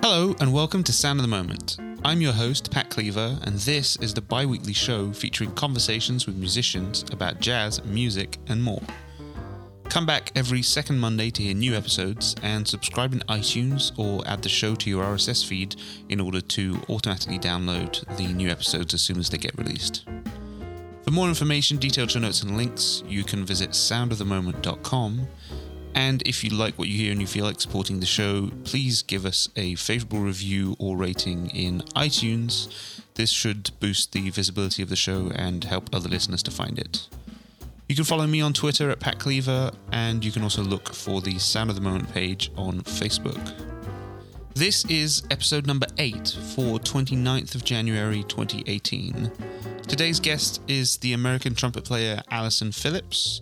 Hello and welcome to Sound of the Moment. I'm your host, Pat Cleaver, and this is the bi-weekly show featuring conversations with musicians about jazz, music, and more. Come back every second Monday to hear new episodes and subscribe in iTunes or add the show to your RSS feed in order to automatically download the new episodes as soon as they get released. For more information, detailed show notes and links, you can visit soundofthemoment.com. And if you like what you hear and you feel like supporting the show, please give us a favourable review or rating in iTunes. This should boost the visibility of the show and help other listeners to find it. You can follow me on Twitter at Pat Cleaver, and you can also look for the Sound of the Moment page on Facebook. This is episode number 8 for 29th of January 2018. Today's guest is the American trumpet player Alison Phillips.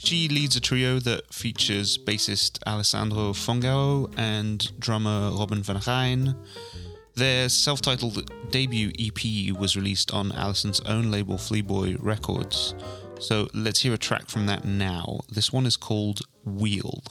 She leads a trio that features bassist Alessandro Fongaro and drummer Robin van Rijn. Their self-titled debut EP was released on Alison's own label, Fleaboy Records. So let's hear a track from that now. This one is called Wheel.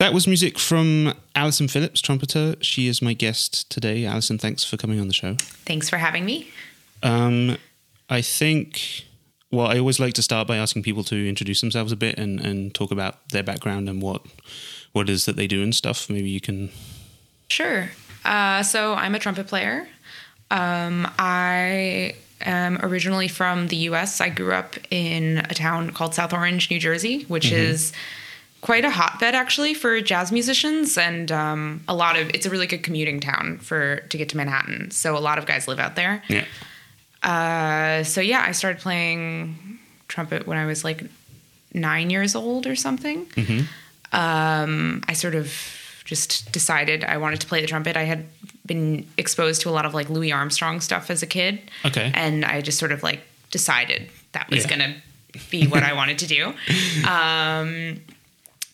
That was music from Alison Phillips, trumpeter. She is my guest today. Alison, thanks for coming on the show. Thanks for having me. I think, well, I always like to start by asking people to introduce themselves a bit and talk about their background and what it is that they do and stuff. Maybe you can... Sure. So I'm a trumpet player. I am originally from the U.S. I grew up in a town called South Orange, New Jersey, which is... quite a hotbed, actually, for jazz musicians, and it's a really good commuting town to get to Manhattan. So a lot of guys live out there. Yeah. So I started playing trumpet when I was like 9 years old or something. Mm-hmm. I sort of just decided I wanted to play the trumpet. I had been exposed to a lot of like Louis Armstrong stuff as a kid. Okay. And I just sort of like decided that was going to be what I wanted to do.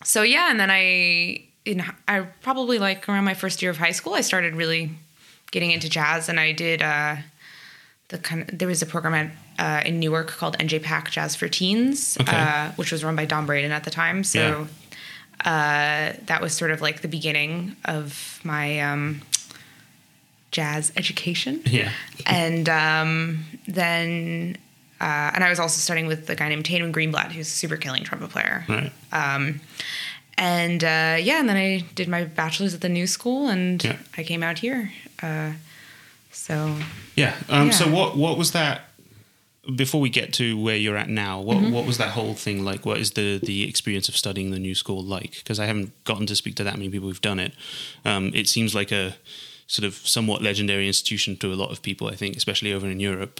So yeah, and then I probably like around my first year of high school, I started really getting into jazz, and I did there was a program in Newark called NJPAC Jazz for Teens, which was run by Don Braden at the time. So that was sort of like the beginning of my jazz education. Yeah, and then and I was also studying with a guy named Tatum Greenblatt, who's a super killing trumpet player. Right. And then I did my bachelor's at the New School, and I came out here. So what was that? Before we get to where you're at now, what was that whole thing like? What is the experience of studying the New School like? Because I haven't gotten to speak to that many people who've done it. It seems like a sort of somewhat legendary institution to a lot of people, I think, especially over in Europe.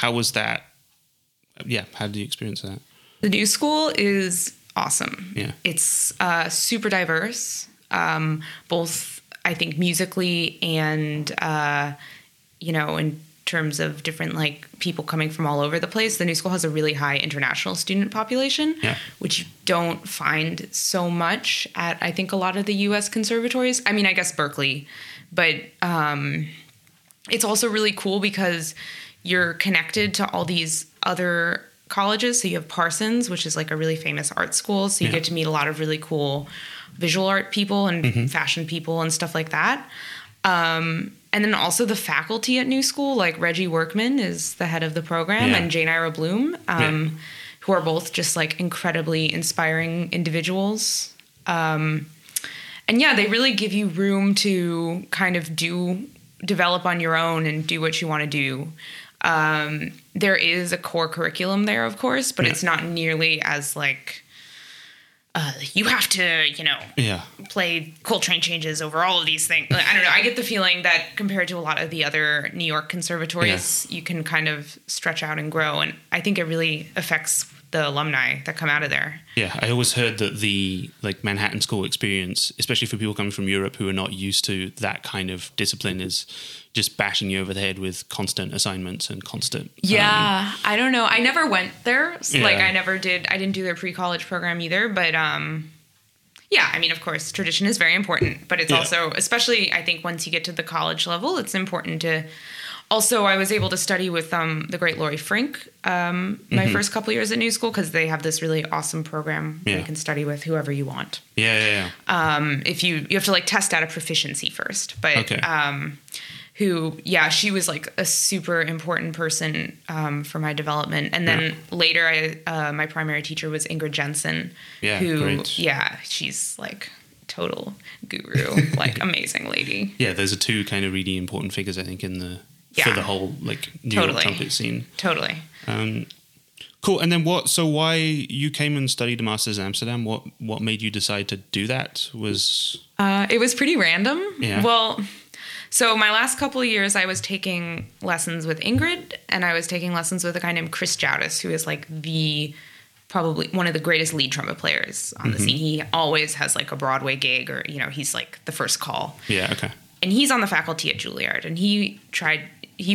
How was that? Yeah, how did you experience that? The New School is awesome. Yeah, it's super diverse, both I think musically and in terms of different like people coming from all over the place. The New School has a really high international student population, which you don't find so much at I think a lot of the U.S. conservatories. I mean, I guess Berkeley, but it's also really cool because you're connected to all these other colleges. So you have Parsons, which is like a really famous art school. So you get to meet a lot of really cool visual art people and fashion people and stuff like that. And then also the faculty at New School, like Reggie Workman is the head of the program and Jane Ira Bloom, who are both just like incredibly inspiring individuals. And they really give you room to kind of develop on your own and do what you want to do. There is a core curriculum there, of course, but it's not nearly as like, you have to, play Coltrane changes over all of these things. Like, I don't know. I get the feeling that compared to a lot of the other New York conservatories, you can kind of stretch out and grow. And I think it really affects the alumni that come out of there. Yeah. I always heard that the like Manhattan school experience, especially for people coming from Europe who are not used to that kind of discipline, is just bashing you over the head with constant assignments and constant. I don't know. I never went there. So, I didn't do their pre-college program either, but I mean, of course, tradition is very important, but it's also, especially I think once you get to the college level, it's important to... Also, I was able to study with the great Laurie Frink my first couple years at New School because they have this really awesome program where you can study with whoever you want. Yeah. If you have to like test out a proficiency first, but she was like a super important person for my development. And then later, I my primary teacher was Ingrid Jensen, she's like total guru, like amazing lady. Yeah, those are two kind of really important figures, I think, in the. Yeah. For the whole like New York trumpet scene. Totally. Cool. And then what? So why you came and studied a master's in Amsterdam? What made you decide to do that? Was it was pretty random. Yeah. Well, so my last couple of years, I was taking lessons with Ingrid, and I was taking lessons with a guy named Chris Jowettis, who is like probably one of the greatest lead trumpet players on the scene. He always has like a Broadway gig, or he's like the first call. Yeah. Okay. And he's on the faculty at Juilliard, and he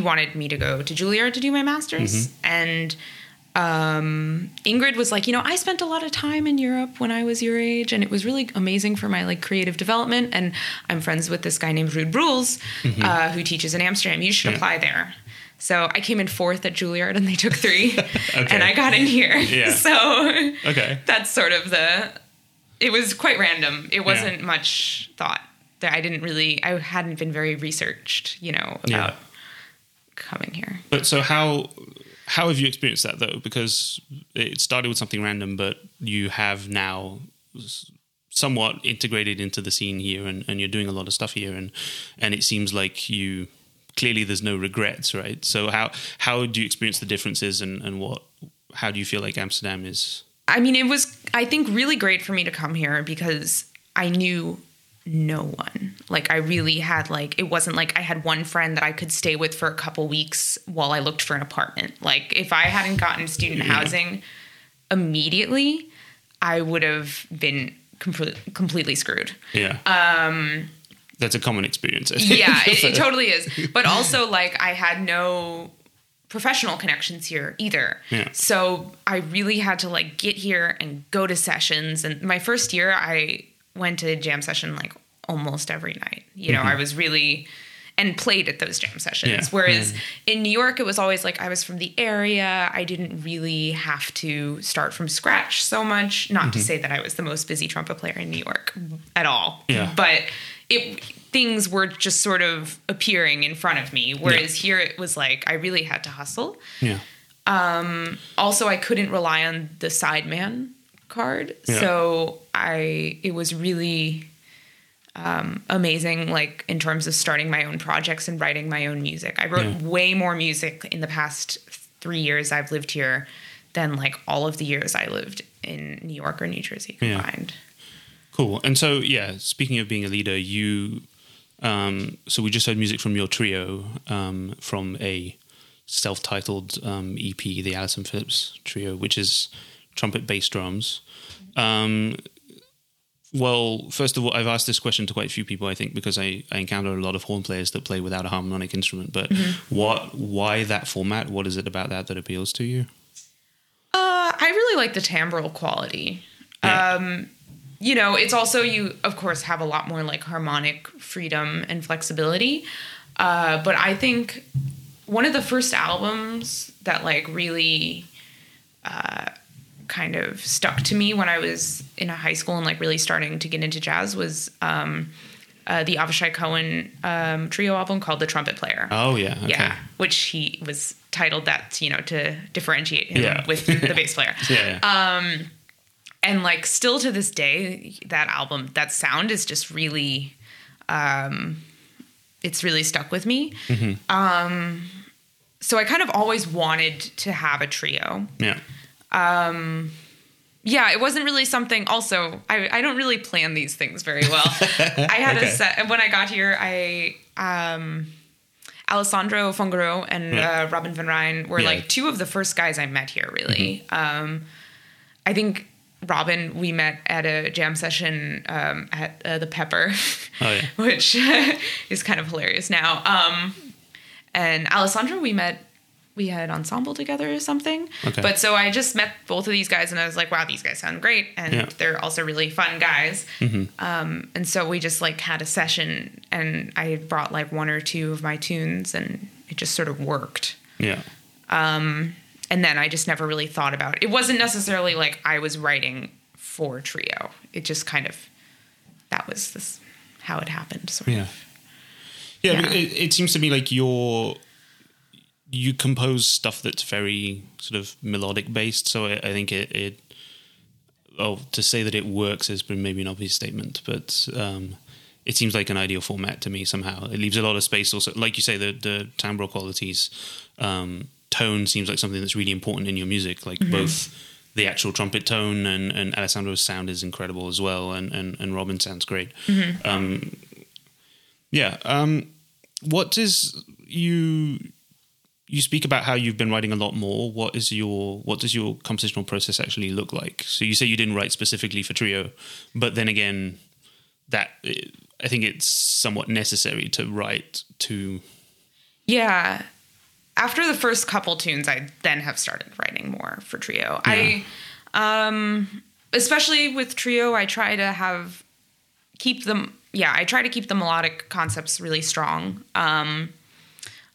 wanted me to go to Juilliard to do my master's. And Ingrid was like, I spent a lot of time in Europe when I was your age, and it was really amazing for my like creative development. And I'm friends with this guy named Ruud Bruls, who teaches in Amsterdam. You should apply there. So I came in fourth at Juilliard, and they took 3, and I got in here. So that's sort of the It was quite random. It wasn't much thought. I hadn't been very researched, about coming here. But so how have you experienced that, though? Because it started with something random, but you have now somewhat integrated into the scene here, and you're doing a lot of stuff here, and it seems like you... Clearly, there's no regrets, right? So how do you experience the differences, and how do you feel like Amsterdam is? I mean, it was, I think, really great for me to come here because I knew no one. Like, I really had, like, it wasn't like I had one friend that I could stay with for a couple weeks while I looked for an apartment. Like, if I hadn't gotten student housing immediately, I would have been completely screwed. Yeah. That's a common experience. Yeah, it totally is. But also, like, I had no professional connections here either. Yeah. So I really had to, like, get here and go to sessions. And my first year, I went to jam session, like, almost every night. I was really... And played at those jam sessions. Yeah. Whereas in New York, it was always like I was from the area. I didn't really have to start from scratch so much. Not to say that I was the most busy trumpet player in New York at all. Yeah. But... Things were just sort of appearing in front of me, whereas here it was like I really had to hustle. Yeah. Also, I couldn't rely on the sideman card, so it was really amazing. Like in terms of starting my own projects and writing my own music, I wrote way more music in the past 3 years I've lived here than like all of the years I lived in New York or New Jersey combined. Yeah. Cool. And so, speaking of being a leader, you... so we just heard music from your trio, from a self-titled EP, the Alison Phillips Trio, which is trumpet, bass, drums. Well, first of all, I've asked this question to quite a few people, I think, because I encounter a lot of horn players that play without a harmonic instrument. But why that format? What is it about that appeals to you? I really like the timbral quality. Yeah. It's also, you, of course, have a lot more, like, harmonic freedom and flexibility. But I think one of the first albums that, like, really kind of stuck to me when I was in high school and, like, really starting to get into jazz was the Avishai Cohen trio album called The Trumpet Player. Oh, yeah. Okay. Yeah, which he was titled that, to differentiate him with the bass player. And, like, still to this day, that album, that sound is just really, it's really stuck with me. Mm-hmm. So I kind of always wanted to have a trio. Yeah. It wasn't really something, also, I don't really plan these things very well. I had a set, when I got here, Alessandro Fongaro and Robin van Rijn were, like, two of the first guys I met here, really. Mm-hmm. I think... Robin, we met at a jam session at the Pepper, which is kind of hilarious now. And Alessandra, we had ensemble together or something. Okay. But so I just met both of these guys and I was like, wow, these guys sound great. And they're also really fun guys. Mm-hmm. And so we just like had a session and I had brought like one or two of my tunes and it just sort of worked. Yeah. And then I just never really thought about it. It wasn't necessarily like I was writing for trio. It just kind of, that was this, how it happened. Sort of. Yeah. But it seems to me like you compose stuff that's very sort of melodic based. So I think to say that it works has been maybe an obvious statement, but, it seems like an ideal format to me somehow. It leaves a lot of space also. Like you say, the timbral qualities, tone seems like something that's really important in your music, like both the actual trumpet tone and Alessandro's sound is incredible as well, and Robin sounds great. Mm-hmm. What is you speak about how you've been writing a lot more. What does your compositional process actually look like? So you say you didn't write specifically for trio, but then again, I think it's somewhat necessary to write to... Yeah. After the first couple tunes, I then have started writing more for trio. Yeah. I especially with trio, I try to keep the melodic concepts really strong. I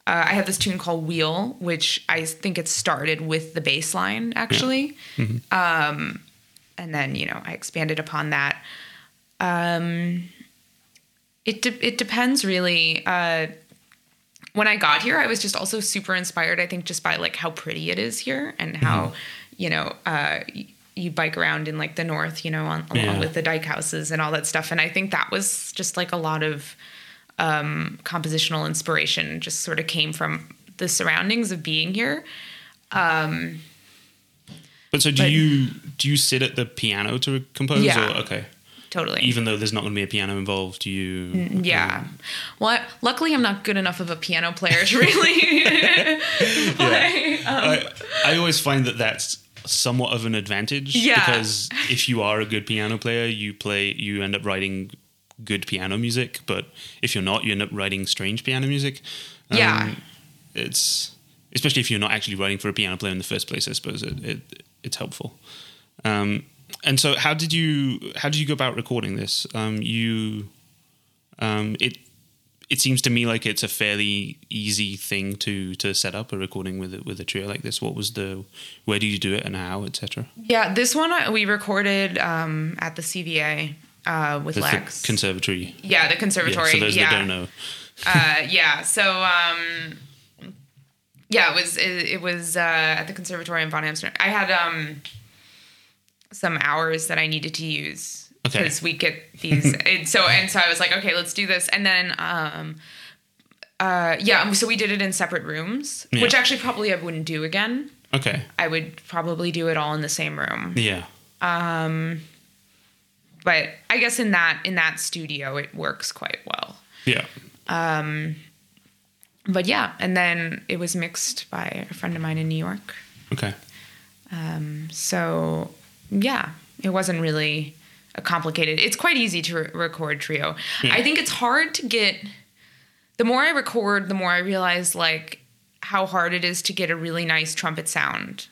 have this tune called Wheel, which I think it started with the bass line, actually. Yeah. Mm-hmm. and then, you know, I expanded upon that. It depends really. When I got here, I was just also super inspired, I think, just by like how pretty it is here and how, you know, you bike around in like the north, you know, along with the dike houses and all that stuff. And I think that was just like a lot of compositional inspiration just sort of came from the surroundings of being here. But do you sit at the piano to compose? Yeah. Or, okay. Totally. Even though there's not going to be a piano involved, you... Yeah. Well, luckily I'm not good enough of a piano player to really play. Yeah. I always find that that's somewhat of an advantage. Yeah. Because if you are a good piano player, you end up writing good piano music. But if you're not, you end up writing strange piano music. Yeah. It's... Especially if you're not actually writing for a piano player in the first place, I suppose it's helpful. And so how did you go about recording this? It seems to me like it's a fairly easy thing to set up a recording with a trio like this. What was where do you do it and how, et cetera? Yeah, this one we recorded at the CVA with Lex. The conservatory. Yeah, the conservatory. Yeah, so those that don't know. Yeah, it was at the conservatory in Von Hamster. I had some hours that I needed to use because we get these. So I was like, okay, let's do this. And then, so we did it in separate rooms, which actually probably I wouldn't do again. Okay. I would probably do it all in the same room. Yeah. But I guess in that studio, it works quite well. Yeah. But yeah, and then it was mixed by a friend of mine in New York. Okay. So yeah, it wasn't really complicated. It's quite easy to record trio. Yeah. I think it's hard to get. The more I record, the more I realize like how hard it is to get a really nice trumpet sound.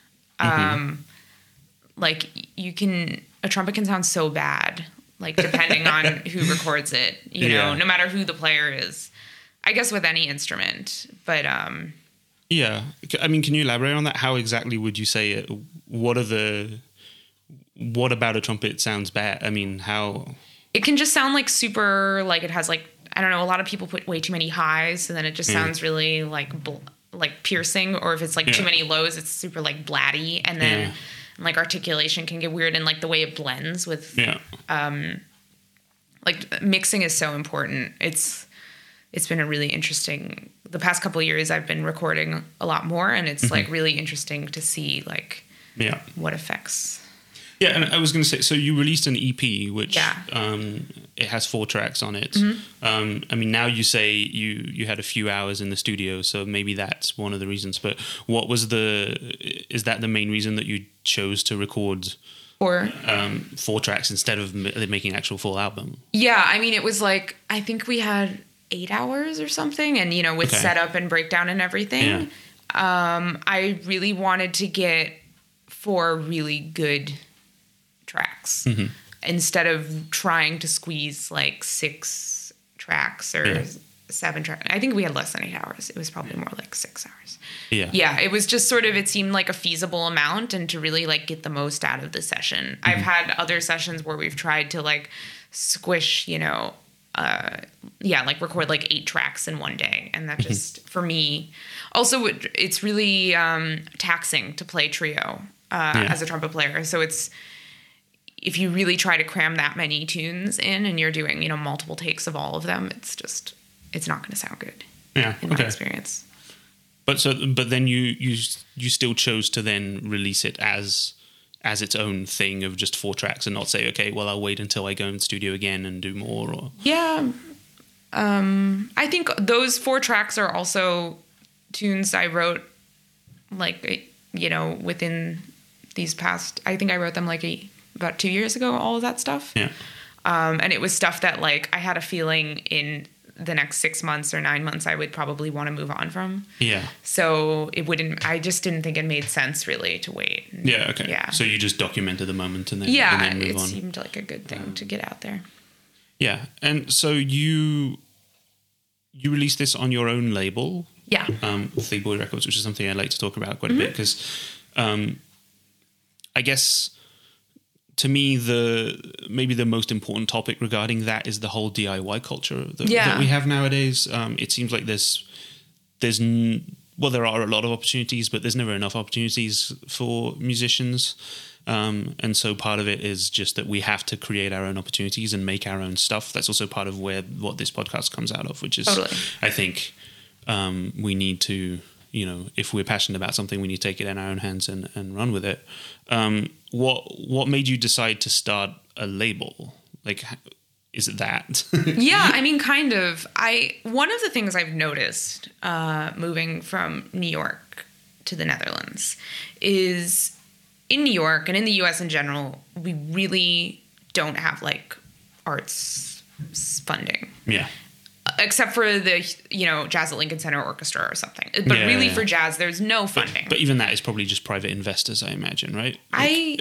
Like a trumpet can sound so bad, like depending on who records it. You know, no matter who the player is. I guess with any instrument, but... Yeah. I mean, can you elaborate on that? How exactly would you say it? What about a trumpet sounds bad? I mean, how... It can just sound like super, like it has like, I don't know, a lot of people put way too many highs, so then it just sounds really like piercing, or if it's like too many lows, it's super like blatty, and then like articulation can get weird, and like the way it blends with... like mixing is so important. It's been a really interesting, the past couple of years I've been recording a lot more, and it's like really interesting to see like what effects. Yeah. And I was going to say, so you released an EP, which it has 4 tracks on it. I mean, now you say you had a few hours in the studio, so maybe that's one of the reasons, but is that the main reason that you chose to record 4 tracks instead of making actual full album? Yeah. I mean, it was like, I think we had 8 hours or something, and you know, with setup and breakdown and everything. Yeah. I really wanted to get 4 really good tracks instead of trying to squeeze like 6 tracks or 7 tracks. I think we had less than 8 hours. It was probably more like 6 hours. Yeah. Yeah. It was just sort of, it seemed like a feasible amount, and to really like get the most out of the session. I've had other sessions where we've tried to like squish, you know, like record like 8 tracks in one day, and that just for me also it's really taxing to play trio as a trumpet player. So it's, if you really try to cram that many tunes in and you're doing, you know, multiple takes of all of them, it's not going to sound good in my experience. But then you still chose to then release it as its own thing of just 4 tracks, and not say, okay, well, I'll wait until I go in the studio again and do more. Or I think those 4 tracks are also tunes I wrote, like, you know, within these past, I think I wrote them like about 2 years ago, all of that stuff. Yeah. And it was stuff that like I had a feeling in the next 6 months or 9 months I would probably want to move on from. Yeah. So I just didn't think it made sense really to wait. Yeah. Okay. Yeah. So you just documented the moment and then, move on. It seemed like a good thing to get out there. Yeah. And so you released this on your own label. Yeah. Fleaboy Records, which is something I like to talk about quite a bit, because I guess to me, maybe the most important topic regarding that is the whole DIY culture that we have nowadays. It seems like there are a lot of opportunities, but there's never enough opportunities for musicians. And so part of it is just that we have to create our own opportunities and make our own stuff. That's also part of what this podcast comes out of, which is, totally. I think, we need to, if we're passionate about something, we need to take it in our own hands and run with it. What made you decide to start a label? Like, is it that? Yeah, I mean, kind of. One of the things I've noticed moving from New York to the Netherlands is, in New York and in the U.S. in general, we really don't have, arts funding. Yeah. Except for the, Jazz at Lincoln Center Orchestra or something. But for jazz, there's no funding. But even that is probably just private investors, I imagine, right? I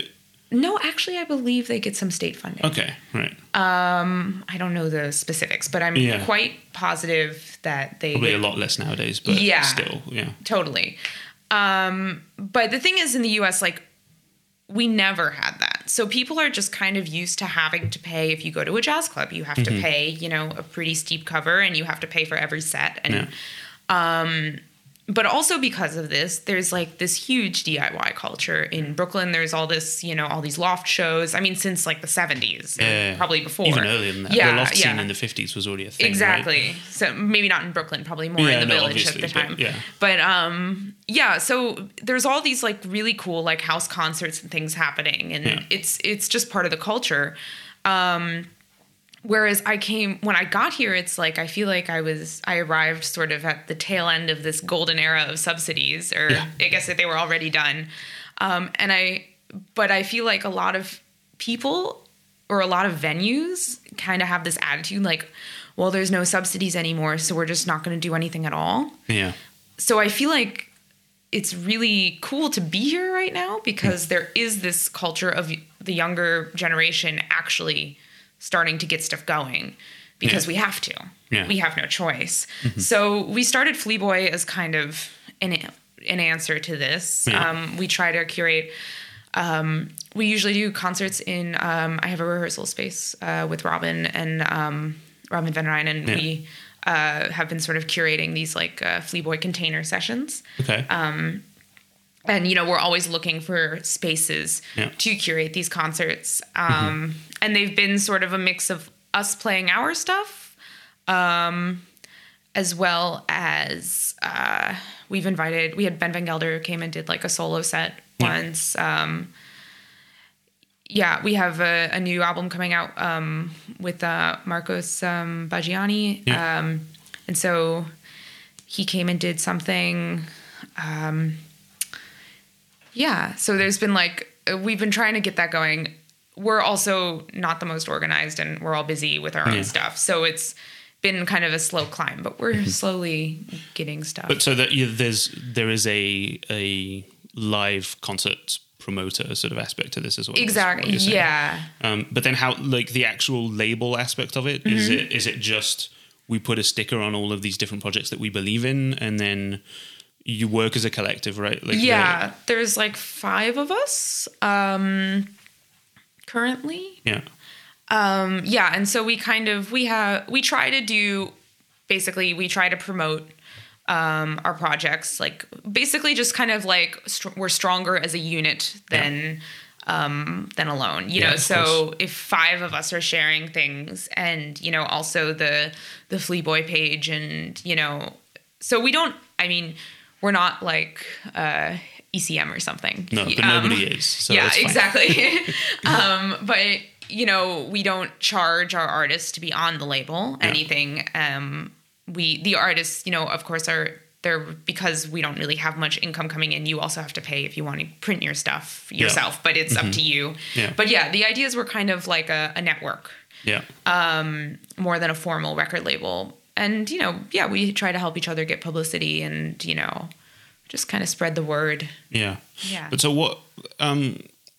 believe they get some state funding. Okay, right. I don't know the specifics, but I'm quite positive that they... Probably a lot less nowadays, but still, yeah. Totally. But the thing is, in the U.S., we never had that. So people are just kind of used to having to pay. If you go to a jazz club, you have to pay, a pretty steep cover, and you have to pay for every set. And, but also because of this, there's this huge DIY culture in Brooklyn. There's all this, all these loft shows. I mean, since the 70s, probably before. Even earlier than that. Yeah, the loft scene in the 50s was already a thing. Exactly. Right? So maybe not in Brooklyn, probably more in the Village at the time. So there's all these really cool house concerts and things happening, and it's just part of the culture. Whereas when I got here, it's I feel like I arrived sort of at the tail end of this golden era of subsidies, or I guess that they were already done. But I feel like a lot of people or a lot of venues kind of have this attitude well, there's no subsidies anymore, so we're just not going to do anything at all. Yeah. So I feel like it's really cool to be here right now because there is this culture of the younger generation actually starting to get stuff going because we have to. Yeah. We have no choice. Mm-hmm. So we started Fleaboy as kind of an answer to this. Yeah. We try to curate... we usually do concerts in... I have a rehearsal space with Robin and Robin van Rijn, and we... have been sort of curating these Fleaboy container sessions. Okay. And, we're always looking for spaces to curate these concerts. And they've been sort of a mix of us playing our stuff, as well as we had Ben Van Gelder who came and did a solo set once. We have a new album coming out with Marcos Baggiani. Yeah. And so he came and did something. So there's been we've been trying to get that going. We're also not the most organized, and we're all busy with our own stuff. So it's been kind of a slow climb, but we're slowly getting stuff. But so that there is a live concert promoter sort of aspect to this as well. Exactly. Yeah. But then how the actual label aspect of it, is it just we put a sticker on all of these different projects that we believe in, and then you work as a collective, right? There's 5 of us currently. Yeah. And so we kind of we try to promote our projects, we're stronger as a unit than alone, so if 5 of us are sharing things, and, also the Fleaboy page, and, so we don't, we're not ECM or something. No, but nobody is. So yeah, exactly. But we don't charge our artists to be on the label, anything, the artists, of course, are there because we don't really have much income coming in. You also have to pay if you want to print your stuff yourself, but it's up to you. Yeah. But the ideas were kind of like a network, more than a formal record label. And, we try to help each other get publicity and, just kind of spread the word. Yeah. Yeah. But so what,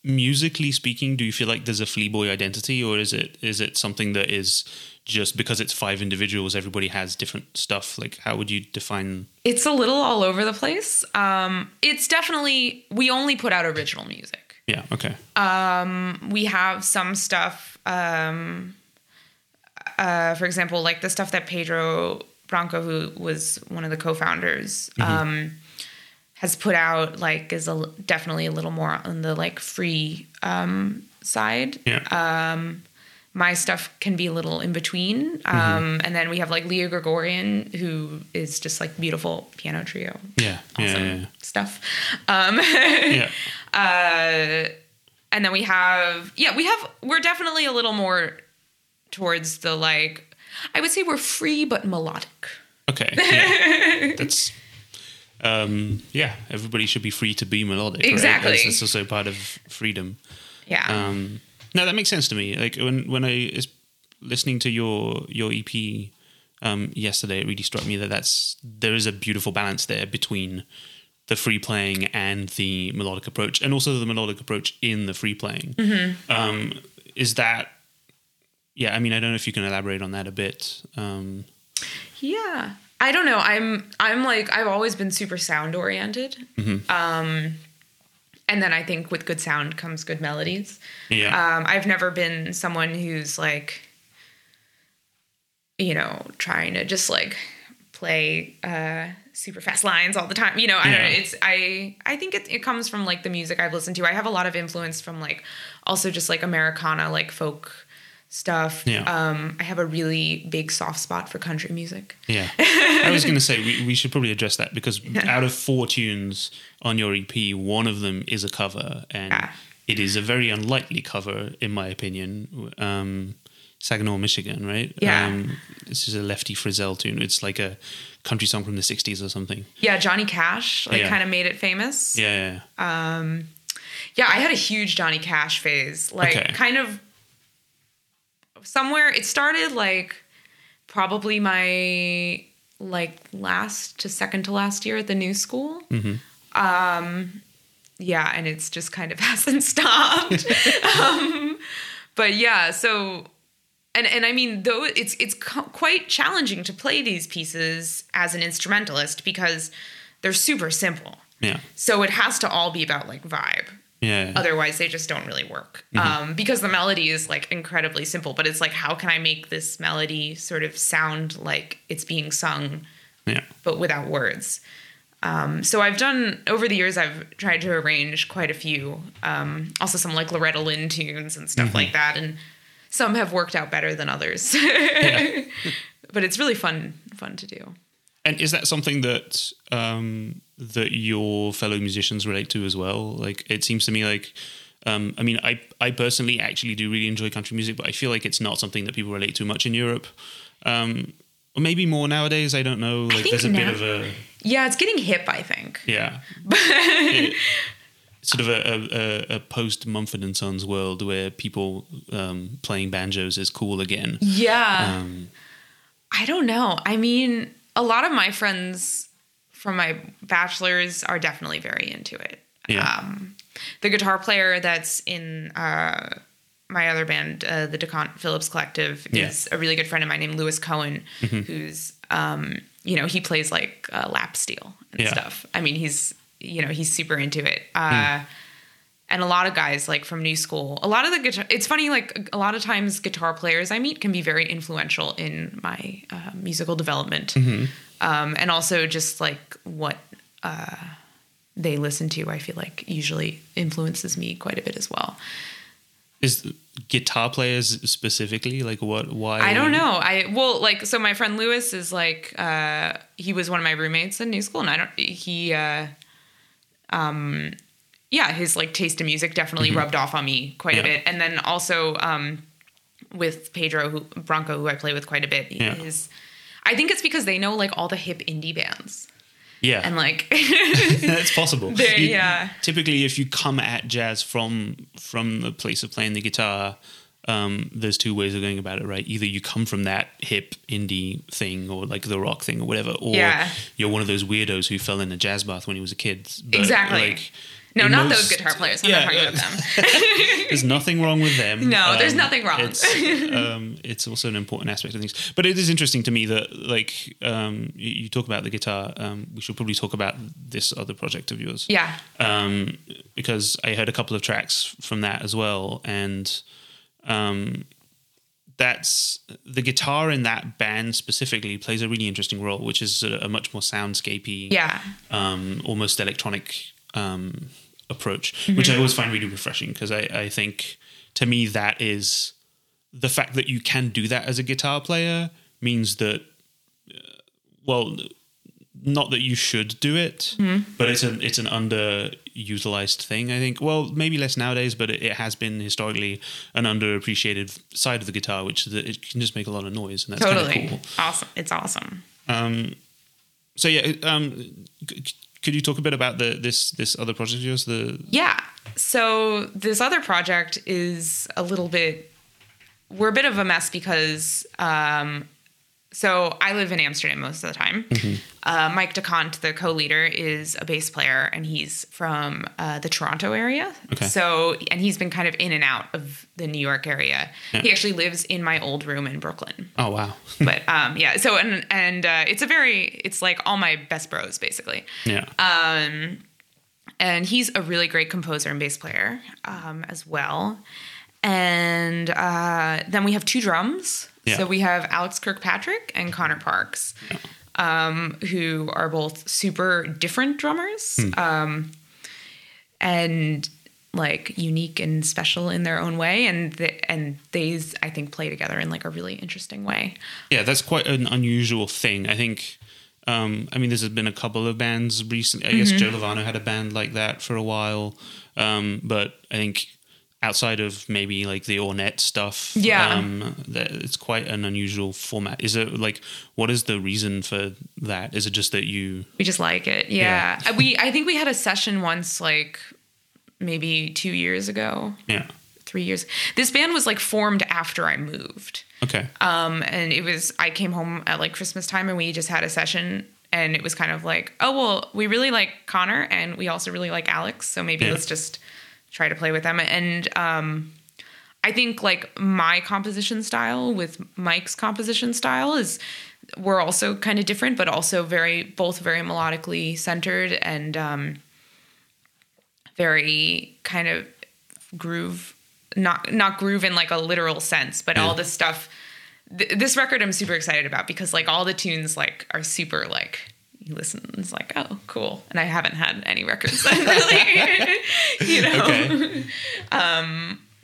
musically speaking, do you feel like there's a Fleaboy identity, or is it something that is just because it's 5 individuals, everybody has different stuff? How would you define? It's a little all over the place. It's definitely, we only put out original music. Yeah, okay. We have some stuff, for example, like the stuff that Pedro Branco, who was one of the co-founders, has put out, like, is definitely a little more on the, like, free side. Yeah. My stuff can be a little in between. And then we have, like, Leo Gregorian, who is just, like, beautiful piano trio. Yeah. Awesome stuff. And then we have... Yeah, we have... We're definitely a little more towards the, like... I would say we're free but melodic. Okay. Yeah. That's... yeah, everybody should be free to be melodic. Exactly. Right? That's also part of freedom. Yeah. No, that makes sense to me. Like when I was listening to your EP yesterday, it really struck me that there is a beautiful balance there between the free playing and the melodic approach, and also the melodic approach in the free playing. Mm-hmm. Is that? Yeah, I mean, I don't know if you can elaborate on that a bit. Yeah. I don't know. I'm like, I've always been super sound oriented. Mm-hmm. And then I think with good sound comes good melodies. Yeah. I've never been someone who's like, you know, trying to just like play, super fast lines all the time. You know, I don't know. I think it comes from like the music I've listened to. I have a lot of influence from like, also just like Americana, like folk stuff. Yeah. I have a really big soft spot for country music. Yeah. I was going to say, we should probably address that because out of 4 tunes on your EP, one of them is a cover, and it is a very unlikely cover, in my opinion. Saginaw, Michigan, right? Yeah. This is a Lefty Frizzell tune. It's like a country song from the 60s or something. Yeah, Johnny Cash kind of made it famous. Yeah, yeah. Yeah, I had a huge Johnny Cash phase. Like kind of... Somewhere it started like probably my like last to second to last year at the New School. Mm-hmm. Yeah, and it's just kind of hasn't stopped. But yeah, so and I mean though it's quite challenging to play these pieces as an instrumentalist because they're super simple. Yeah. So it has to all be about like vibe. Yeah. Otherwise, they just don't really work. Mm-hmm. Because the melody is, like, incredibly simple. But it's like, how can I make this melody sort of sound like it's being sung, but without words? So I've done, over the years, I've tried to arrange quite a few. Also some, like, Loretta Lynn tunes and stuff like that. And some have worked out better than others. But it's really fun to do. And is that something that... that your fellow musicians relate to as well? Like, it seems to me like, I mean, I personally actually do really enjoy country music, but I feel like it's not something that people relate to much in Europe. Or maybe more nowadays, I don't know. Like there's a bit of a... Yeah, it's getting hip, I think. Yeah. Sort of a post-Mumford & Sons world where people playing banjos is cool again. Yeah. I don't know. I mean, a lot of my friends... from my bachelor's are definitely very into it. Yeah. The guitar player that's in my other band, the DeCont Phillips Collective, is a really good friend of mine named Lewis Cohen, who's, you know, he plays like lap steel and stuff. I mean, he's, you know, he's super into it. And a lot of guys like from New School, a lot of the guitar, it's funny, like a lot of times guitar players I meet can be very influential in my musical development. And also just like what they listen to, I feel like usually influences me quite a bit as well. Is guitar players specifically like what? Why? I don't know. So my friend Lewis is like he was one of my roommates in New School, and his like taste in music definitely rubbed off on me quite a bit, and then also with Pedro Branco, who I play with quite a bit, is. I think it's because they know, like, all the hip indie bands. Yeah. And, like... It's possible. Typically, if you come at jazz from the place of playing the guitar, there's 2 ways of going about it, right? Either you come from that hip indie thing or, like, the rock thing or whatever, or you're one of those weirdos who fell in a jazz bath when he was a kid. But, exactly. Like, No, not those guitar players. I'm not talking about them. There's nothing wrong with them. No, there's nothing wrong. It's also an important aspect of things. But it is interesting to me that, like, you talk about the guitar. We should probably talk about this other project of yours. Yeah. Because I heard a couple of tracks from that as well. And that's the guitar in that band specifically plays a really interesting role, which is a much more soundscapey, almost electronic approach, mm-hmm. which I always find really refreshing, because I think, to me, that is the fact that you can do that as a guitar player means that, well, not that you should do it, mm-hmm. but it's an underutilized thing, I think. Well, maybe less nowadays, but it has been historically an underappreciated side of the guitar, which is that it can just make a lot of noise, and that's kind of cool. Awesome. It's awesome. So yeah. Could you talk a bit about this other project of yours? Yeah. So this other project is we're a bit of a mess because, so I live in Amsterdam most of the time. Mm-hmm. Mike DeCont, the co-leader, is a bass player, and he's from the Toronto area. Okay. So, and he's been kind of in and out of the New York area. Yeah. He actually lives in my old room in Brooklyn. Oh, wow. But yeah, so, and it's like all my best bros, basically. Yeah. And he's a really great composer and bass player as well. And then we have two drums. Yeah. So we have Alex Kirkpatrick and Connor Parks, who are both super different drummers, and like unique and special in their own way. And they, I think, play together in like a really interesting way. Yeah, that's quite an unusual thing, I think. I mean, there's been a couple of bands recently. I guess Joe Lovano had a band like that for a while, but I think, outside of maybe like the Ornette stuff, it's quite an unusual format. Is it like, what is the reason for that? Is it just that we just like it? Yeah, yeah. I think we had a session once, like maybe 2 years ago. Yeah, 3 years. This band was like formed after I moved. Okay. And it was, I came home at like Christmas time, and we just had a session. And it was kind of like, oh well, we really like Connor, and we also really like Alex, so maybe let's just try to play with them. And I think like my composition style with Mike's composition style we're also kind of different, but also both very melodically centered, and very kind of groove, not groove in like a literal sense, but all this stuff. This record I'm super excited about, because like all the tunes like are super like, he listens like, oh, cool. And I haven't had any records that really,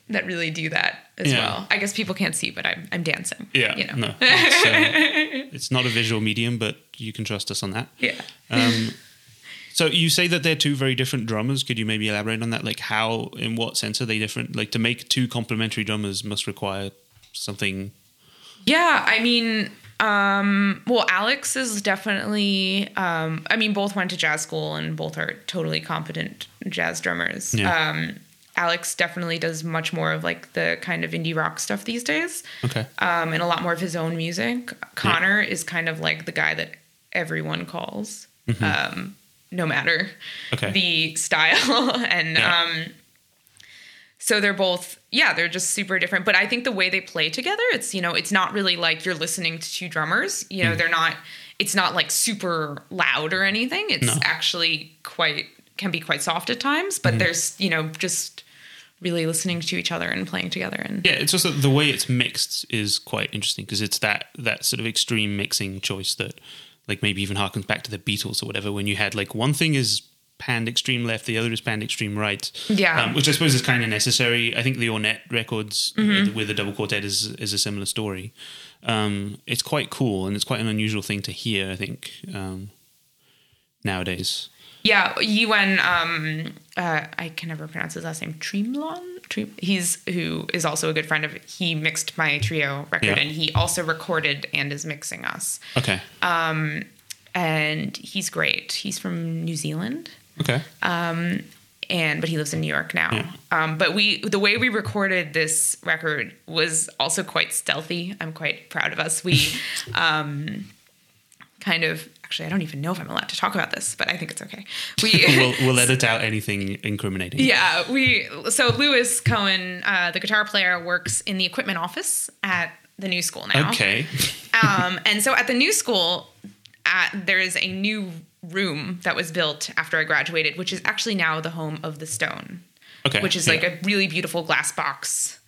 that really do that as well. I guess people can't see, but I'm dancing. Yeah, no, it's not a visual medium, but you can trust us on that. Yeah. So you say that they're two very different drummers. Could you maybe elaborate on that? Like how, in what sense are they different? Like to make two complementary drummers must require something. Yeah, I mean, well, Alex is definitely, I mean, both went to jazz school and both are totally competent jazz drummers. Yeah. Alex definitely does much more of like the kind of indie rock stuff these days. Okay. And a lot more of his own music. Connor is kind of like the guy that everyone calls, no matter the style. And, so they're both, they're just super different. But I think the way they play together, it's, it's not really like you're listening to two drummers. It's not like super loud or anything. It's actually can be quite soft at times. But there's, just really listening to each other and playing together. And yeah, it's also the way it's mixed is quite interesting, because it's that sort of extreme mixing choice that like maybe even harkens back to the Beatles or whatever, when you had like one thing is panned extreme left, the other is panned extreme right. Yeah. Which I suppose is kind of necessary. I think the Ornette records with the double quartet is a similar story. It's quite cool, and it's quite an unusual thing to hear, I think, nowadays. Yeah, Yuen, I can never pronounce his last name, Tremlon? Who is also a good friend of, he mixed my trio record, and he also recorded and is mixing us. Okay. And he's great. He's from New Zealand. Okay. But he lives in New York now. Yeah. But the way we recorded this record was also quite stealthy. I'm quite proud of us. We kind of, actually, I don't even know if I'm allowed to talk about this, but I think it's okay. We'll edit out anything incriminating. Yeah. So Lewis Cohen, the guitar player, works in the equipment office at the New School now. Okay. And so at the New School, there is a new room that was built after I graduated, which is actually now the home of The Stone. Okay. Which is like a really beautiful glass box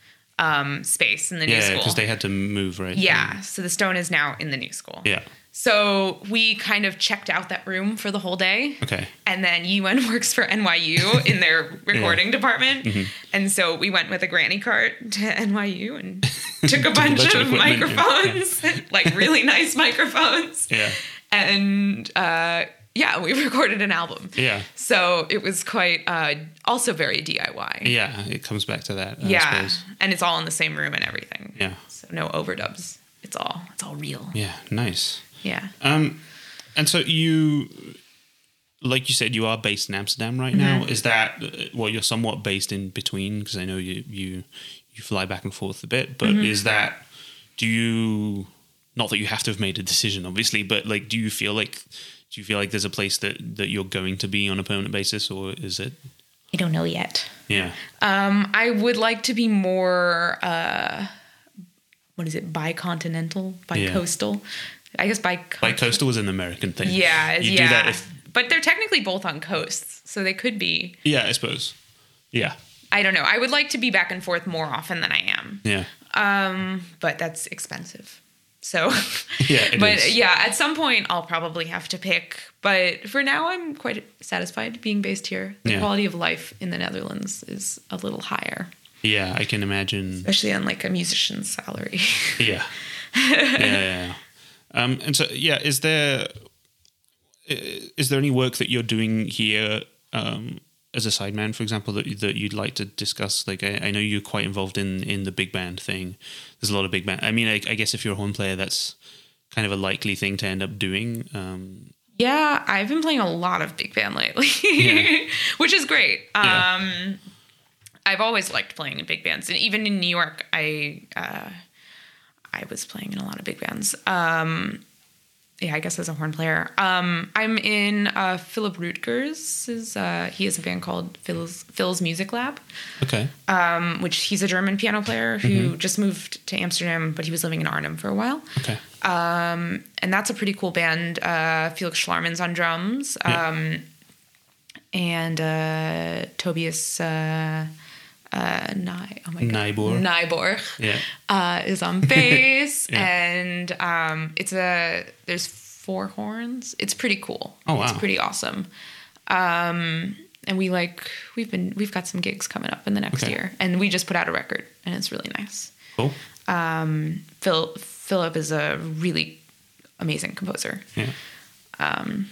space in the New School. Yeah, because they had to move, right? Yeah. So The Stone is now in the New School. Yeah. So we kind of checked out that room for the whole day. Okay. And then Yuen works for NYU in their recording department. Mm-hmm. And so we went with a granny cart to NYU and took a bunch of microphones, like really nice microphones. Yeah. And we recorded an album. Yeah. So it was quite also very DIY. Yeah, it comes back to that. I suppose. And it's all in the same room and everything. Yeah. So no overdubs. It's all real. Yeah, nice. Yeah. And so you, like you said, you are based in Amsterdam right now. Mm-hmm. Is that, well, you're somewhat based in between, because I know you fly back and forth a bit, but mm-hmm. is that, do you, not that you have to have made a decision, obviously, but like, do you feel like there's a place that you're going to be on a permanent basis, or is it? I don't know yet. Yeah. I would like to be more, bicontinental? Bicoastal? I guess bicoastal was an American thing. Yeah. You do that but they're technically both on coasts, so they could be. Yeah, I suppose. Yeah. I don't know. I would like to be back and forth more often than I am. Yeah. But that's expensive. So, at some point I'll probably have to pick, but for now I'm quite satisfied being based here. The quality of life in the Netherlands is a little higher. Yeah, I can imagine. Especially on like a musician's salary. Yeah. And so, is there any work that you're doing here as a sideman, for example, that you'd like to discuss? Like, I know you're quite involved in the big band thing. There's a lot of big band. I mean, I guess if you're a horn player, that's kind of a likely thing to end up doing. Yeah, I've been playing a lot of big band lately, which is great. I've always liked playing in big bands, and even in New York, I was playing in a lot of big bands. I guess as a horn player, I'm in Philip Rutgers's. He has a band called Phil's Music Lab. Okay. Which he's a German piano player who mm-hmm. just moved to Amsterdam, but he was living in Arnhem for a while. Okay. And that's a pretty cool band. Felix Schlarman's on drums. And Tobias. Nyborg is on bass. And there's four horns. It's pretty cool. Oh wow. It's pretty awesome. And we've got some gigs coming up in the next year, and we just put out a record, and it's really nice. Cool. Philip is a really amazing composer. There's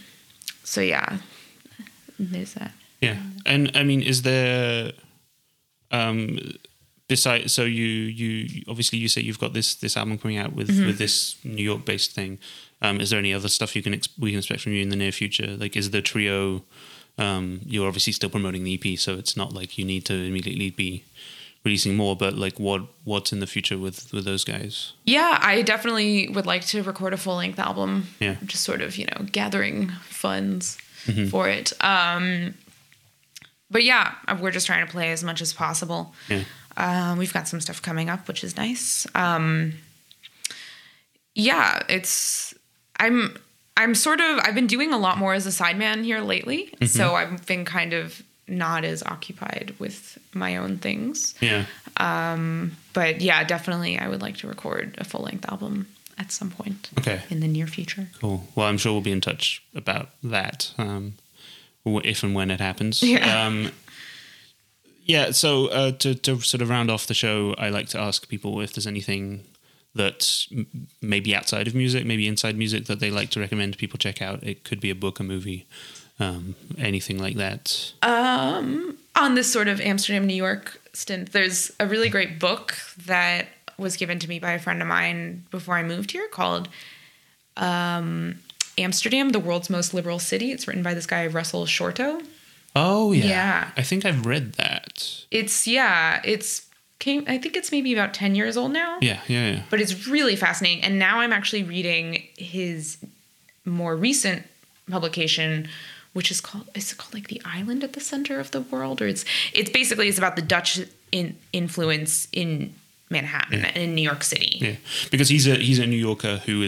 that. And I mean, is there besides, so you obviously, you say you've got this album coming out with, mm-hmm. with this New York based thing. Is there any other stuff we can expect from you in the near future? Like, is the trio, you're obviously still promoting the EP, so it's not like you need to immediately be releasing more, but like what's in the future with those guys? Yeah, I definitely would like to record a full length album. Yeah. Just sort of, gathering funds mm-hmm. for it. But yeah, we're just trying to play as much as possible. Yeah. We've got some stuff coming up, which is nice. I've been doing a lot more as a sideman here lately. Mm-hmm. So I've been kind of not as occupied with my own things. Yeah. But yeah, definitely I would like to record a full length album at some point in the near future. Cool. Well, I'm sure we'll be in touch about that. If and when it happens. So to sort of round off the show, I like to ask people if there's anything that maybe outside of music, maybe inside music, that they like to recommend people check out. It could be a book, a movie, anything like that. On this sort of Amsterdam, New York stint, there's a really great book that was given to me by a friend of mine before I moved here called... Amsterdam, the World's Most Liberal City. It's written by this guy, Russell Shorto. Oh, yeah. Yeah. I think I've read that. I think it's maybe about 10 years old now. Yeah. But it's really fascinating. And now I'm actually reading his more recent publication, which is called, is it called like The Island at the Center of the World? Or it's basically, it's about the Dutch influence in Manhattan and in New York City. Yeah, because he's a New Yorker who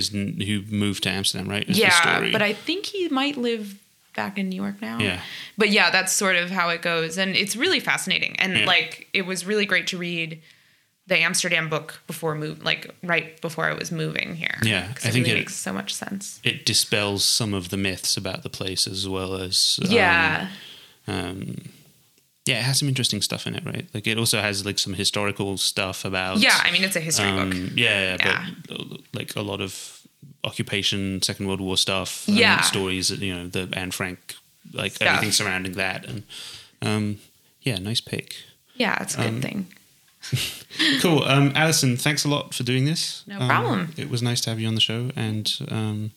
moved to Amsterdam, right? Yeah, but I think he might live back in New York now. Yeah. But yeah, that's sort of how it goes. And it's really fascinating. And like, it was really great to read the Amsterdam book right before I was moving here. Yeah. I think it makes so much sense. It dispels some of the myths about the place as well as... it has some interesting stuff in it, right? Like, it also has like some historical stuff about... Yeah, I mean, it's a history book. But like a lot of occupation, Second World War stuff. Yeah. Stories, the Anne Frank, like stuff. Everything surrounding that. And nice pick. Yeah, it's a good thing. Cool. Alison, thanks a lot for doing this. No problem. It was nice to have you on the show. And,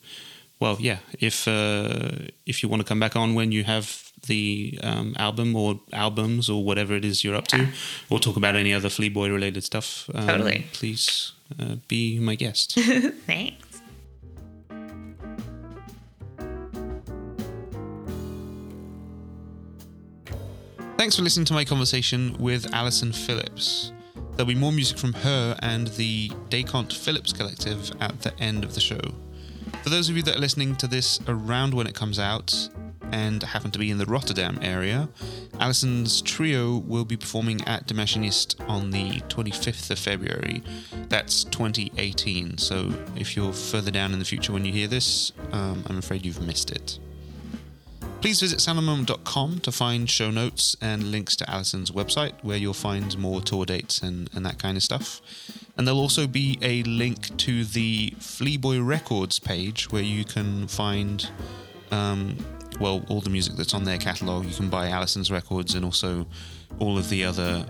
if you want to come back on when you have the album or albums or whatever it is you're up to, or talk about any other Fleaboy related stuff, totally. Please be my guest. Thanks. Thanks for listening to my conversation with Alison Phillips. There'll be more music from her and the DeCont Phillips Collective at the end of the show. For those of you that are listening to this around when it comes out and happen to be in the Rotterdam area, Alison's trio will be performing at De Machinist on the 25th of February. That's 2018, so if you're further down in the future when you hear this, I'm afraid you've missed it. Please visit soundandmoment.com to find show notes and links to Alison's website, where you'll find more tour dates and that kind of stuff. And there'll also be a link to the Fleaboy Records page, where you can find all the music that's on their catalogue. You can buy Alison's records and also all of the other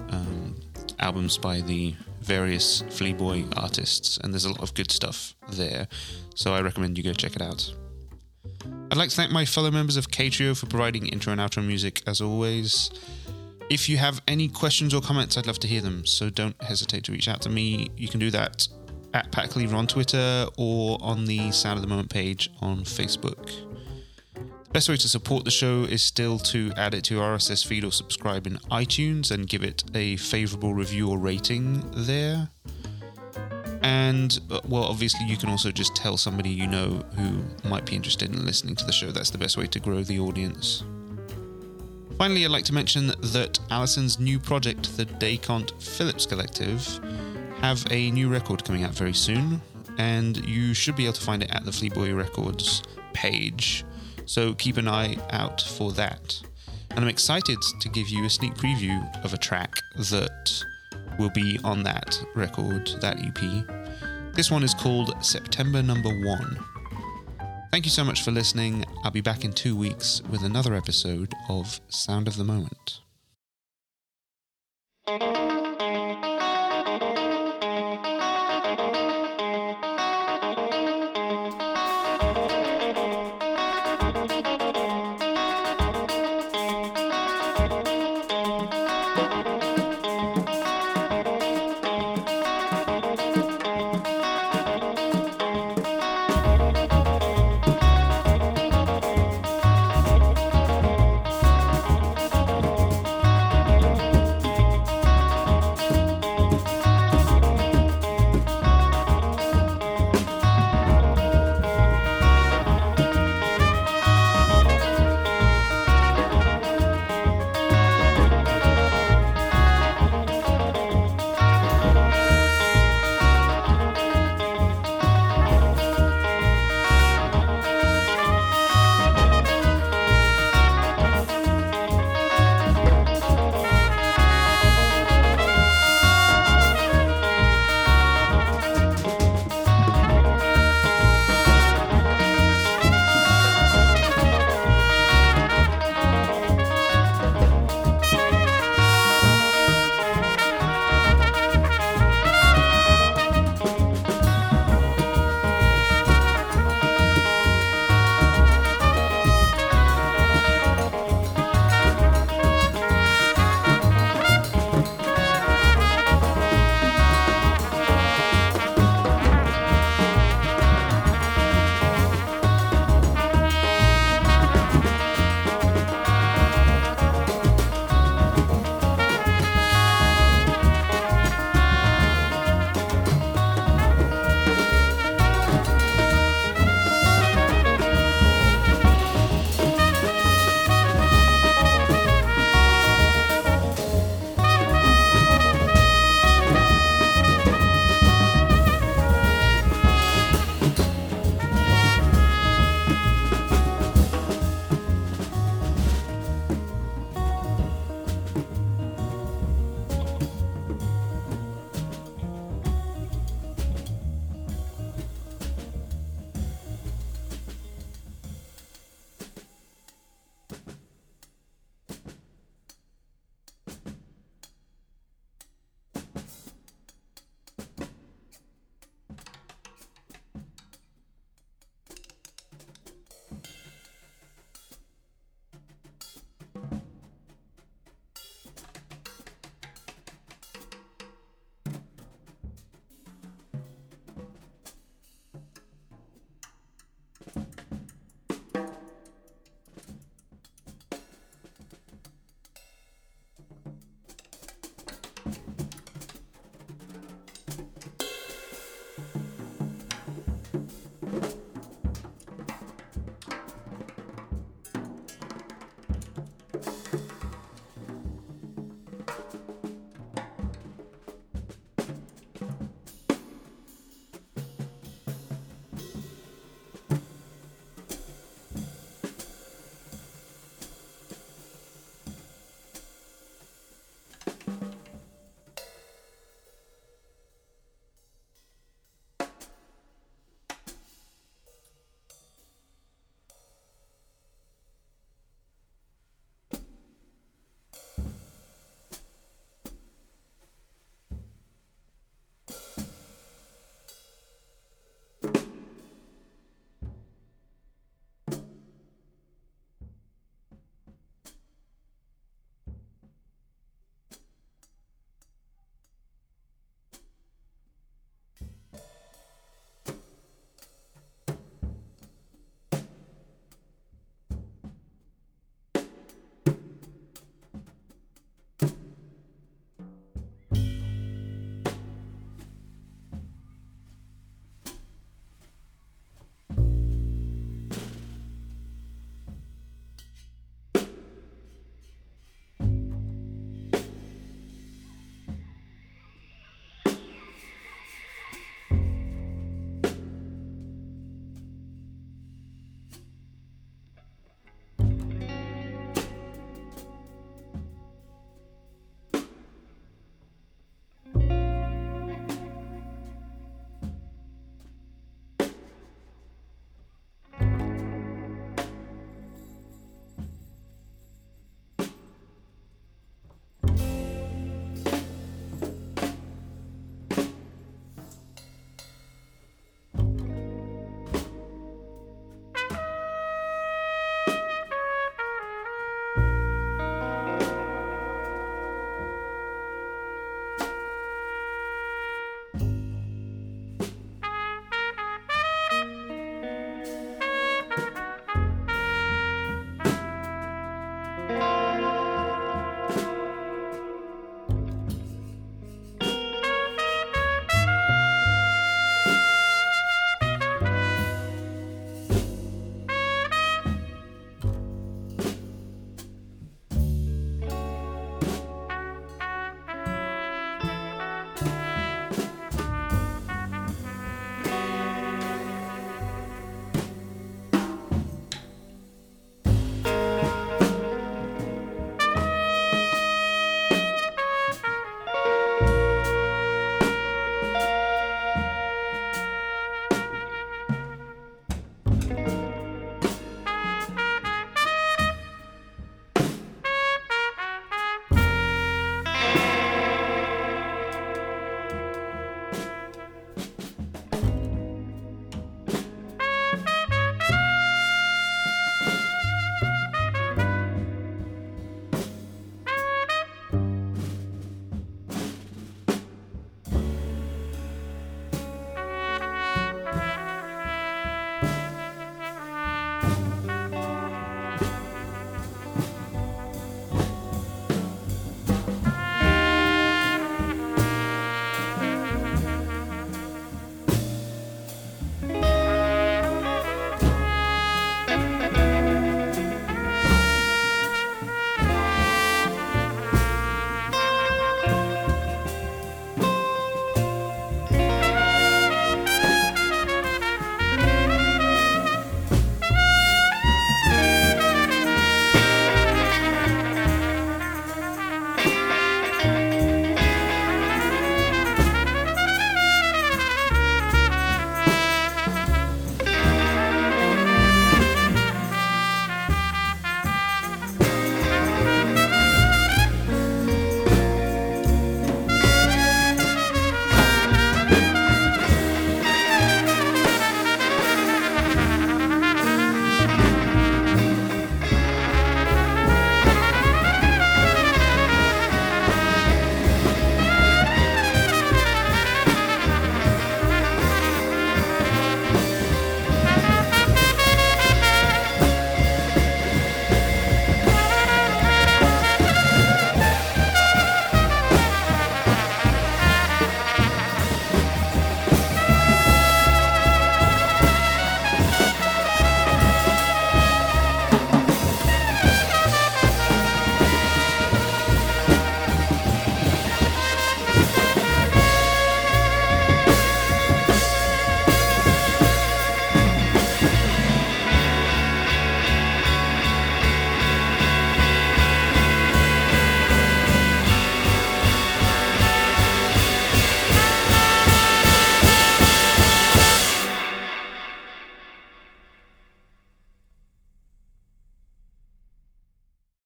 albums by the various Fleaboy artists. And there's a lot of good stuff there, so I recommend you go check it out. I'd like to thank my fellow members of K-Trio for providing intro and outro music, as always. If you have any questions or comments, I'd love to hear them, so don't hesitate to reach out to me. You can do that at Pat Cleaver on Twitter or on the Sound of the Moment page on Facebook. The best way to support the show is still to add it to your RSS feed or subscribe in iTunes and give it a favourable review or rating there. And, obviously you can also just tell somebody you know who might be interested in listening to the show. That's the best way to grow the audience. Finally, I'd like to mention that Alison's new project, the DeCont Phillips Collective, have a new record coming out very soon, and you should be able to find it at the Fleaboy Records page. So keep an eye out for that. And I'm excited to give you a sneak preview of a track that will be on that record, that EP. This one is called September Number 1. Thank you so much for listening. I'll be back in 2 weeks with another episode of Sound of the Moment.